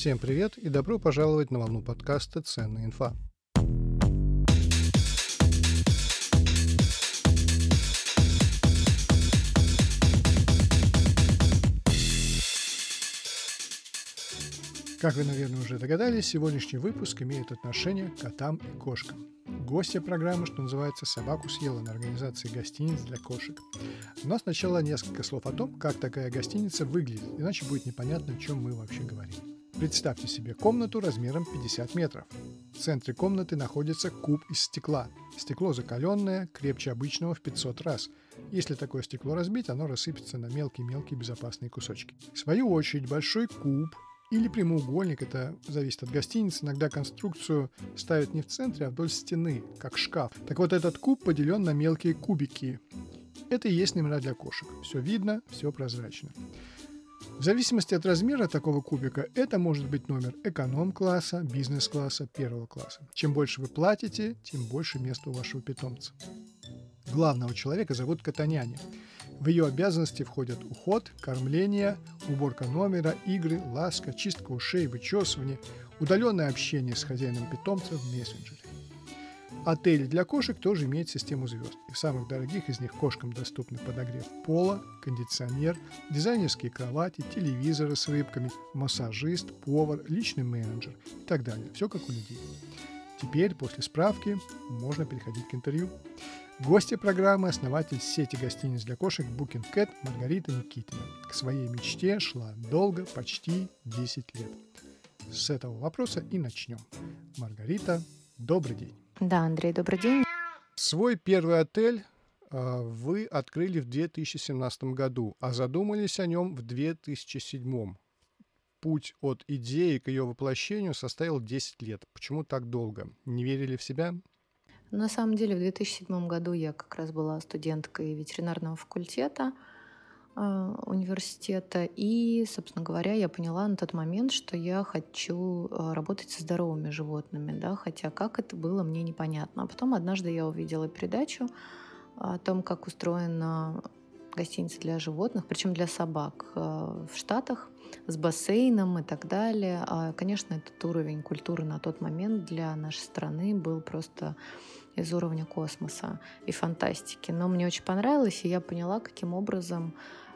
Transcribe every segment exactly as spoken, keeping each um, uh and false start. Всем привет и добро пожаловать на волну подкаста «Ценная инфа». Как вы, наверное, уже догадались, сегодняшний выпуск имеет отношение к котам и кошкам. Гостья программы, что называется, собаку съела на организации гостиниц для кошек. Но сначала несколько слов о том, как такая гостиница выглядит, иначе будет непонятно, о чем мы вообще говорим. Представьте себе комнату размером пятьдесят метров. В центре комнаты находится куб из стекла. Стекло закаленное, крепче обычного в пятьсот раз. Если такое стекло разбить, оно рассыпется на мелкие-мелкие безопасные кусочки. В свою очередь, большой куб или прямоугольник, это зависит от гостиницы, иногда конструкцию ставят не в центре, а вдоль стены, как шкаф. Так вот, этот куб поделен на мелкие кубики. Это и есть номера для кошек. Все видно, все прозрачно. В зависимости от размера такого кубика, это может быть номер эконом-класса, бизнес-класса, первого класса. Чем больше вы платите, тем больше места у вашего питомца. Главного человека зовут Катоняня. В ее обязанности входят уход, кормление, уборка номера, игры, ласка, чистка ушей, вычесывание, удаленное общение с хозяином питомца в мессенджере. Отель для кошек тоже имеет систему звезд. И в самых дорогих из них кошкам доступны подогрев пола, кондиционер, дизайнерские кровати, телевизоры с рыбками, массажист, повар, личный менеджер и так далее. Все как у людей. Теперь, после справки, можно переходить к интервью. Гостья программы – основатель сети гостиниц для кошек Booking Cat Маргарита Никитина. К своей мечте шла долго, почти десять лет. С этого вопроса и начнем. Маргарита, добрый день. Да, Андрей, добрый день. Свой первый отель вы открыли в две тысячи семнадцатом году, а задумались о нем в две тысячи седьмом. Путь от идеи к ее воплощению составил десять лет. Почему так долго? Не верили в себя? На самом деле, в две тысячи седьмом году я как раз была студенткой ветеринарного факультета э, университета. И, собственно говоря, я поняла на тот момент, что я хочу работать со здоровыми животными. Да? Хотя как это было, мне непонятно. А потом однажды я увидела передачу о том, как устроена гостиница для животных, причем для собак э, в Штатах, с бассейном и так далее. А, конечно, этот уровень культуры на тот момент для нашей страны был просто из уровня космоса и фантастики. Но мне очень понравилось, и я поняла, каким образом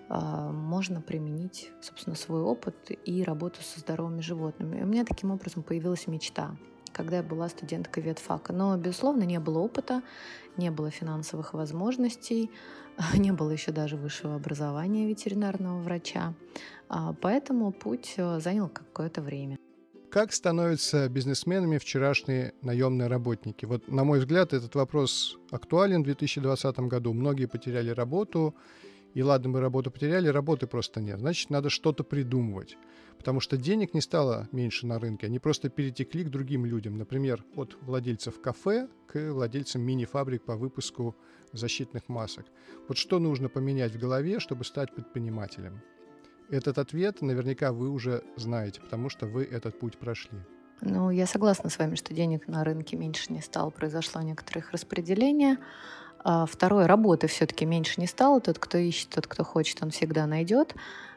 а, можно применить, собственно, свой опыт и работу со здоровыми животными. И у меня таким образом появилась мечта, когда я была студенткой ветфака. Но, безусловно, не было опыта, не было финансовых возможностей, не было еще даже высшего образования ветеринарного врача. Поэтому путь занял какое-то время. Как становятся бизнесменами вчерашние наемные работники? Вот, на мой взгляд, этот вопрос актуален в две тысячи двадцатом году. Многие потеряли работу, и ладно, мы работу потеряли, работы просто нет. Значит, надо что-то придумывать. Потому что денег не стало меньше на рынке, они просто перетекли к другим людям. Например, от владельцев кафе к владельцам мини-фабрик по выпуску защитных масок. Вот что нужно поменять в голове, чтобы стать предпринимателем? Этот ответ наверняка вы уже знаете, потому что вы этот путь прошли. Ну, я согласна с вами, что денег на рынке меньше не стало, произошло некоторых распределение. Второе, работы все-таки меньше не стало. Тот, кто ищет, тот, кто хочет, он всегда найдет.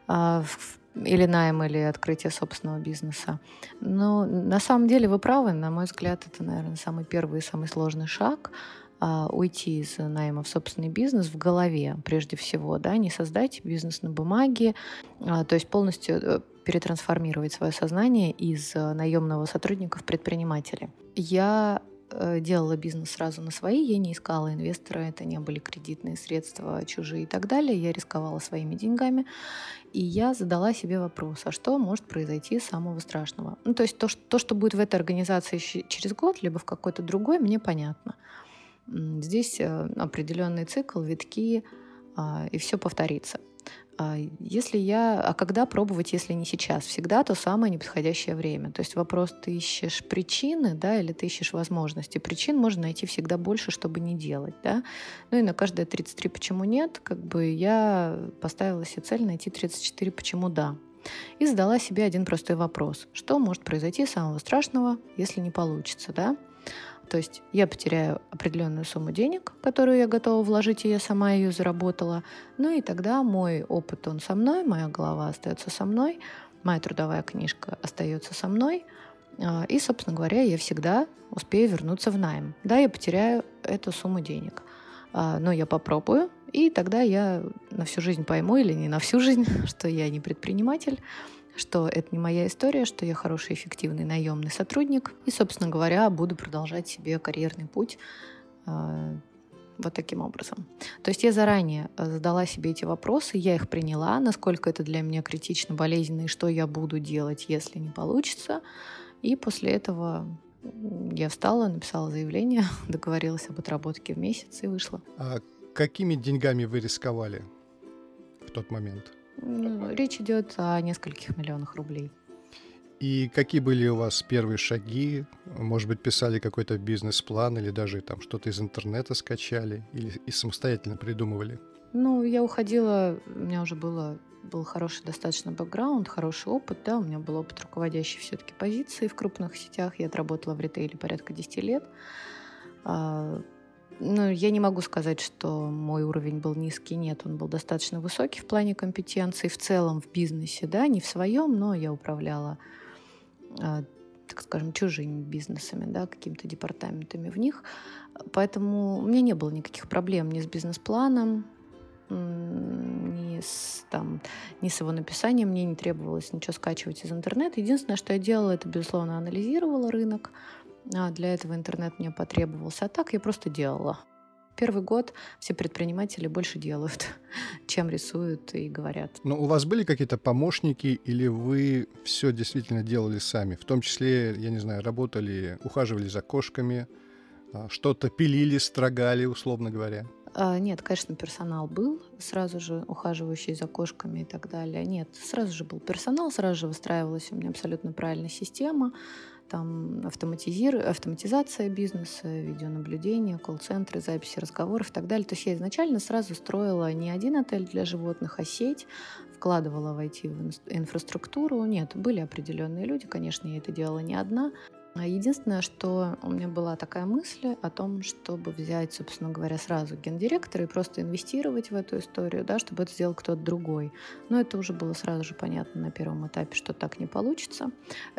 Или найм, или открытие собственного бизнеса. Но на самом деле вы правы. На мой взгляд, это, наверное, самый первый и самый сложный шаг. Уйти из найма в собственный бизнес в голове, прежде всего, да, не создать бизнес на бумаге, то есть полностью перетрансформировать свое сознание из наемного сотрудника в предпринимателя. Я делала бизнес сразу на свои, я не искала инвестора, это не были кредитные средства, чужие и так далее, я рисковала своими деньгами, и я задала себе вопрос, а что может произойти самого страшного? Ну, то есть то, что, то, что будет в этой организации через год, либо в какой-то другой, мне понятно. Здесь определенный цикл, витки, и все повторится. Если я, а когда пробовать, если не сейчас? Всегда то самое неподходящее время. То есть вопрос, ты ищешь причины, да, или ты ищешь возможности. Причин можно найти всегда больше, чтобы не делать, да. Ну и на каждое тридцать три «почему нет», как бы я поставила себе цель найти тридцать четыре «почему да». И задала себе один простой вопрос. Что может произойти самого страшного, если не получится, да? То есть я потеряю определенную сумму денег, которую я готова вложить, и я сама ее заработала. Ну и тогда мой опыт, он со мной, моя голова остается со мной, моя трудовая книжка остается со мной, и, собственно говоря, я всегда успею вернуться в найм. Да, я потеряю эту сумму денег, но я попробую, и тогда я на всю жизнь пойму, или не на всю жизнь, что я не предприниматель, что это не моя история, что я хороший, эффективный наемный сотрудник, и, собственно говоря, буду продолжать себе карьерный путь вот таким образом. То есть я заранее задала себе эти вопросы, я их приняла, насколько это для меня критично, болезненно, и что я буду делать, если не получится. И после этого я встала, написала заявление, договорилась об отработке в месяц и вышла. А какими деньгами вы рисковали в тот момент? Речь идет о нескольких миллионах рублей. И какие были у вас первые шаги? Может быть, писали какой-то бизнес-план или даже там что-то из интернета скачали или и самостоятельно придумывали? Ну, я уходила, у меня уже было, был хороший достаточно бэкграунд, хороший опыт, да, у меня был опыт руководящей все-таки позиции в крупных сетях, я отработала в ритейле порядка десять лет. Ну, я не могу сказать, что мой уровень был низкий, нет, он был достаточно высокий в плане компетенций, в целом в бизнесе, да, не в своем, но я управляла, так скажем, чужими бизнесами, да, какими-то департаментами в них, поэтому у меня не было никаких проблем ни с бизнес-планом, ни с, там, ни с его написанием, мне не требовалось ничего скачивать из интернета. Единственное, что я делала, это, безусловно, анализировала рынок, а для этого интернет мне потребовался, а так я просто делала. Первый год все предприниматели больше делают, чем рисуют и говорят. Но у вас были какие-то помощники, или вы все действительно делали сами? В том числе, я не знаю, работали, ухаживали за кошками, что-то пилили, строгали, условно говоря? Нет, конечно, персонал был, сразу же ухаживающий за кошками и так далее. Нет, сразу же был персонал, сразу же выстраивалась у меня абсолютно правильная система, там автоматизир... автоматизация бизнеса, видеонаблюдение, колл-центры, записи разговоров и так далее. То есть я изначально сразу строила не один отель для животных, а сеть, вкладывала в ай ти в инфраструктуру. Нет, были определенные люди, конечно, я это делала не одна. Единственное, что у меня была такая мысль о том, чтобы взять, собственно говоря, сразу гендиректора и просто инвестировать в эту историю, да, чтобы это сделал кто-то другой. Но это уже было сразу же понятно на первом этапе, что так не получится.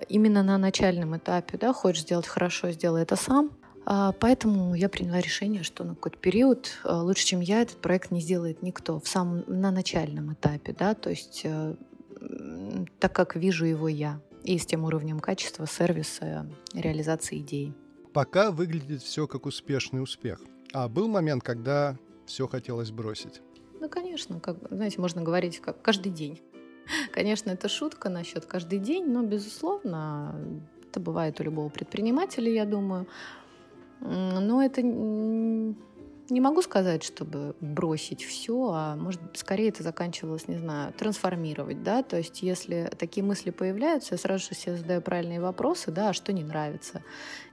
Именно на начальном этапе, да, хочешь сделать хорошо, сделай это сам. Поэтому я приняла решение, что на какой-то период лучше, чем я, этот проект не сделает никто в самом, на начальном этапе, да, то есть так, как вижу его я. И с тем уровнем качества, сервиса, реализации идей. Пока выглядит все как успешный успех. А был момент, когда все хотелось бросить? Ну, конечно. Как, знаете, можно говорить как каждый день. Конечно, это шутка насчет каждый день, но, безусловно, это бывает у любого предпринимателя, я думаю. Но это... Не могу сказать, чтобы бросить все, а может, скорее это заканчивалось, не знаю, трансформировать, да, то есть если такие мысли появляются, я сразу же себе задаю правильные вопросы, да, а что не нравится,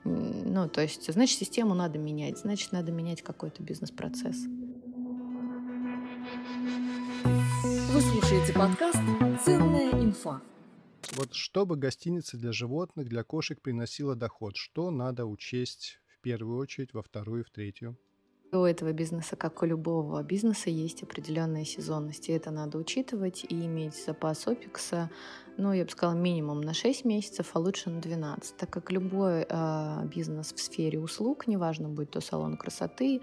ну, то есть, значит, систему надо менять, значит, надо менять какой-то бизнес-процесс. Вы слушаете подкаст «Ценная инфа». Вот чтобы гостиница для животных, для кошек приносила доход, что надо учесть в первую очередь, во вторую, в третью? У этого бизнеса, как у любого бизнеса, есть определенная сезонность, и это надо учитывать и иметь запас опекса, ну, я бы сказала, минимум на шесть месяцев, а лучше на двенадцать, так как любой э, бизнес в сфере услуг, неважно, будь то салон красоты,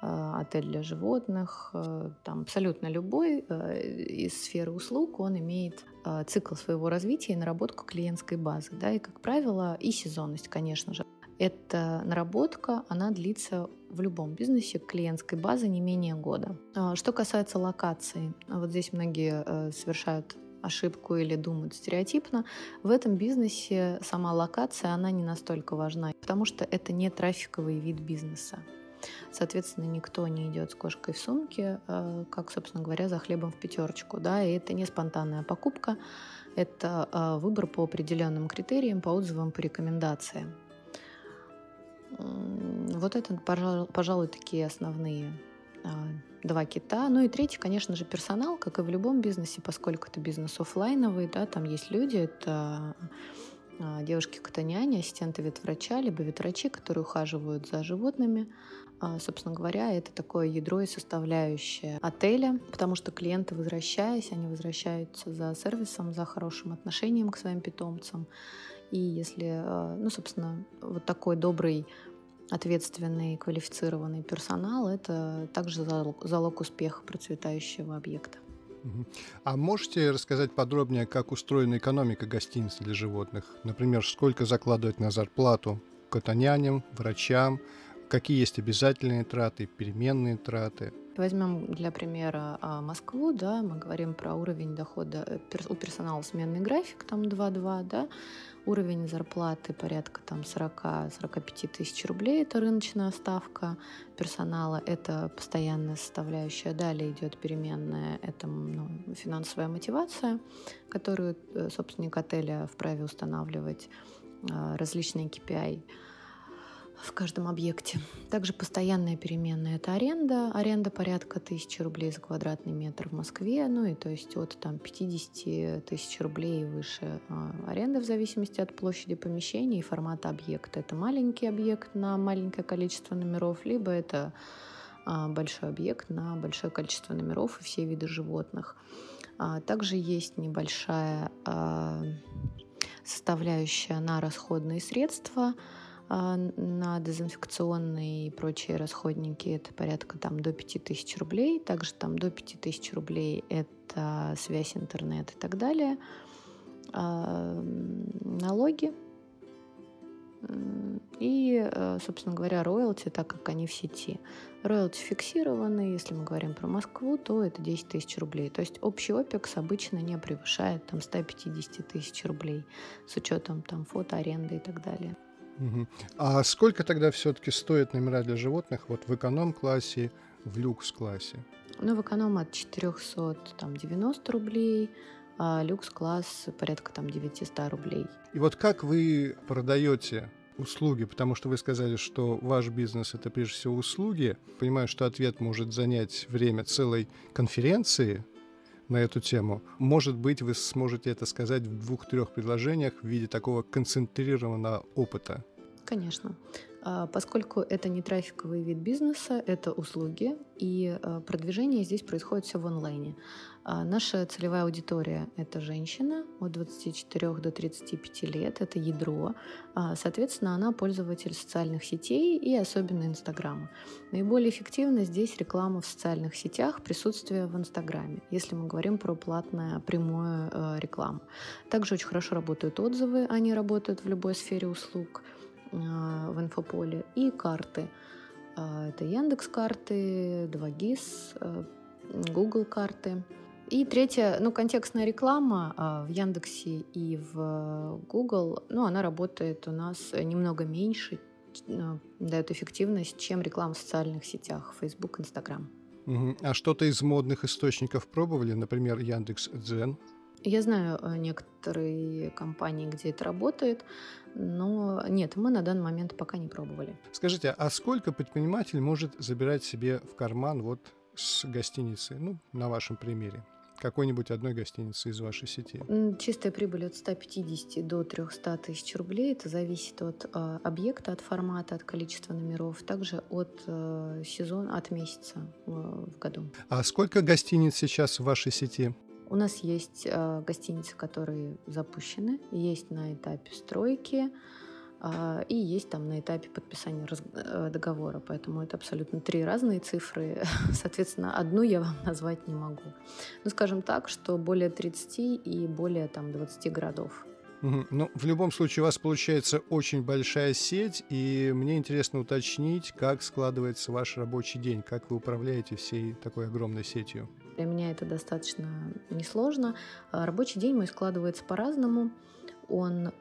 э, отель для животных, э, там абсолютно любой э, из сферы услуг, он имеет э, цикл своего развития и наработку клиентской базы, да, и, как правило, и сезонность, конечно же. Эта наработка, она длится в любом бизнесе клиентской базы не менее года. Что касается локаций, вот здесь многие совершают ошибку или думают стереотипно, в этом бизнесе сама локация, она не настолько важна, потому что это не трафиковый вид бизнеса. Соответственно, никто не идет с кошкой в сумке, как, собственно говоря, за хлебом в пятерочку, да, и это не спонтанная покупка, это выбор по определенным критериям, по отзывам, по рекомендациям. Вот это, пожалуй, такие основные два кита. Ну и третий, конечно же, персонал, как и в любом бизнесе, поскольку это бизнес офлайновый, да, там есть люди, это девушки-катоняне, ассистенты ветврача, либо ветврачи, которые ухаживают за животными, собственно говоря, это такое ядро и составляющее отеля, потому что клиенты, возвращаясь, они возвращаются за сервисом, за хорошим отношением к своим питомцам. И если, ну, собственно, вот такой добрый, ответственный, квалифицированный персонал — это также залог, залог успеха процветающего объекта. А можете рассказать подробнее, как устроена экономика гостиниц для животных? Например, сколько закладывать на зарплату катоняням, врачам? Какие есть обязательные траты, переменные траты? Возьмем для примера Москву, да, мы говорим про уровень дохода у персонала, сменный график, там два-два, да, уровень зарплаты порядка там сорок-сорок пять тысяч рублей, это рыночная ставка персонала, это постоянная составляющая, далее идет переменная, это ну, финансовая мотивация, которую собственник отеля вправе устанавливать, различные кей пи ай в каждом объекте. Также постоянная переменная — это аренда. Аренда порядка тысячи рублей за квадратный метр в Москве. Ну и то есть от там, пятьдесят тысяч рублей и выше аренда в зависимости от площади помещения и формата объекта. Это маленький объект на маленькое количество номеров, либо это большой объект на большое количество номеров и все виды животных. Также есть небольшая составляющая на расходные средства, на дезинфекционные и прочие расходники — это порядка там, до пяти тысяч рублей. Также там, до пяти тысяч рублей — это связь, интернет и так далее. Налоги и, собственно говоря, роялти, так как они в сети. Роялти фиксированы, если мы говорим про Москву, то это десять тысяч рублей. То есть общий опекс обычно не превышает там, сто пятьдесят тысяч рублей с учетом там, фото, аренды и так далее. А сколько тогда все-таки стоят номера для животных вот в эконом-классе, в люкс-классе? Ну, в эконом от четыреста девяносто рублей, а люкс-класс порядка там девятьсот рублей. И вот как вы продаете услуги? Потому что вы сказали, что ваш бизнес — это прежде всего услуги. Понимаю, что ответ может занять время целой конференции на эту тему. Может быть, вы сможете это сказать в двух-трех предложениях в виде такого концентрированного опыта? Конечно. Поскольку это не трафиковый вид бизнеса, это услуги, и продвижение здесь происходит все в онлайне. Наша целевая аудитория – это женщина от двадцати четырёх до тридцати пяти лет, это ядро. Соответственно, она пользователь социальных сетей и особенно Инстаграма. Наиболее эффективна здесь реклама в социальных сетях, присутствие в Инстаграме, если мы говорим про платную прямую рекламу. Также очень хорошо работают отзывы, они работают в любой сфере услуг, в инфополе, и карты. Это Яндекс.Карты, два гис, Google карты. И третье, ну, контекстная реклама в Яндексе и в Google, ну, она работает у нас немного меньше, дает эффективность, чем реклама в социальных сетях, Facebook, Instagram. А что-то из модных источников пробовали, например, Яндекс.Дзен? Я знаю некоторые компании, где это работает, но нет, мы на данный момент пока не пробовали. Скажите, а сколько предприниматель может забирать себе в карман вот с гостиницы, ну, на вашем примере, какой-нибудь одной гостиницы из вашей сети? Чистая прибыль от ста пятидесяти до трехсот тысяч рублей. Это зависит от э, объекта, от формата, от количества номеров, также от э, сезона, от месяца э, в году. А сколько гостиниц сейчас в вашей сети? У нас есть э, гостиницы, которые запущены, есть на этапе стройки э, и есть там на этапе подписания раз, э, договора. Поэтому это абсолютно три разные цифры. Соответственно, одну я вам назвать не могу. Ну, скажем так, что более тридцати и более там, двадцати городов. Угу. Ну, в любом случае у вас получается очень большая сеть, и мне интересно уточнить, как складывается ваш рабочий день, как вы управляете всей такой огромной сетью. Для меня это достаточно несложно. Рабочий день мой складывается по-разному. Он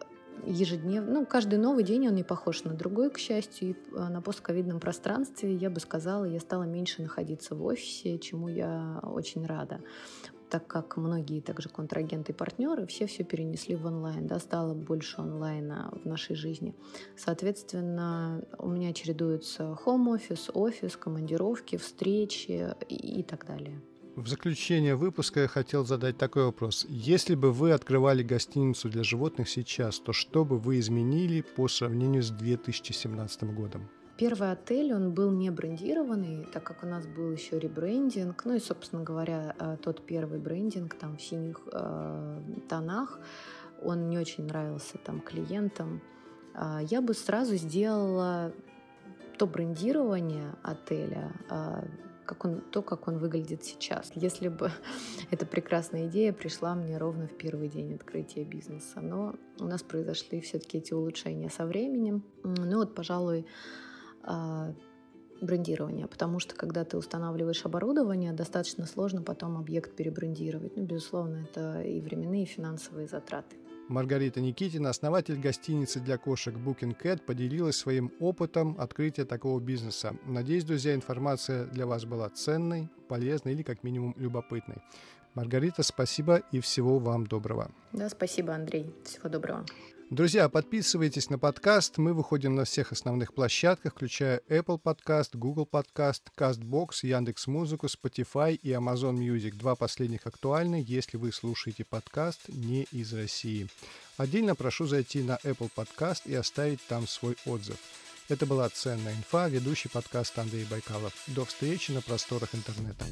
ежедневно, ну, каждый новый день он не похож на другой, к счастью. И на постковидном пространстве, я бы сказала, я стала меньше находиться в офисе, чему я очень рада, так как многие также контрагенты и партнеры все все перенесли в онлайн, да, стало больше онлайна в нашей жизни. Соответственно, у меня чередуются хоум-офис, офис, командировки, встречи и, и так далее. В заключение выпуска я хотел задать такой вопрос. Если бы вы открывали гостиницу для животных сейчас, то что бы вы изменили по сравнению с две тысячи семнадцатым годом? Первый отель, он был не брендированный, так как у нас был еще ребрендинг, ну и, собственно говоря, тот первый брендинг там в синих э, тонах, он не очень нравился там клиентам. Я бы сразу сделала то брендирование отеля, э, как он, то, как он выглядит сейчас, если бы эта прекрасная идея пришла мне ровно в первый день открытия бизнеса. Но у нас произошли все-таки эти улучшения со временем. Ну вот, пожалуй, брендирование, потому что, когда ты устанавливаешь оборудование, достаточно сложно потом объект перебрендировать. Ну, безусловно, это и временные, и финансовые затраты. Маргарита Никитина, основатель гостиницы для кошек Booking Cat, поделилась своим опытом открытия такого бизнеса. Надеюсь, друзья, информация для вас была ценной, полезной или, как минимум, любопытной. Маргарита, спасибо и всего вам доброго. Да, спасибо, Андрей. Всего доброго. Друзья, подписывайтесь на подкаст. Мы выходим на всех основных площадках, включая Apple Podcast, Google Podcast, CastBox, Яндекс.Музыку, Spotify и Amazon Music. Два последних актуальны, если вы слушаете подкаст не из России. Отдельно прошу зайти на Apple Podcast и оставить там свой отзыв. Это была «Ценная инфа», ведущий подкаст Андрей Байкалов. До встречи на просторах интернета.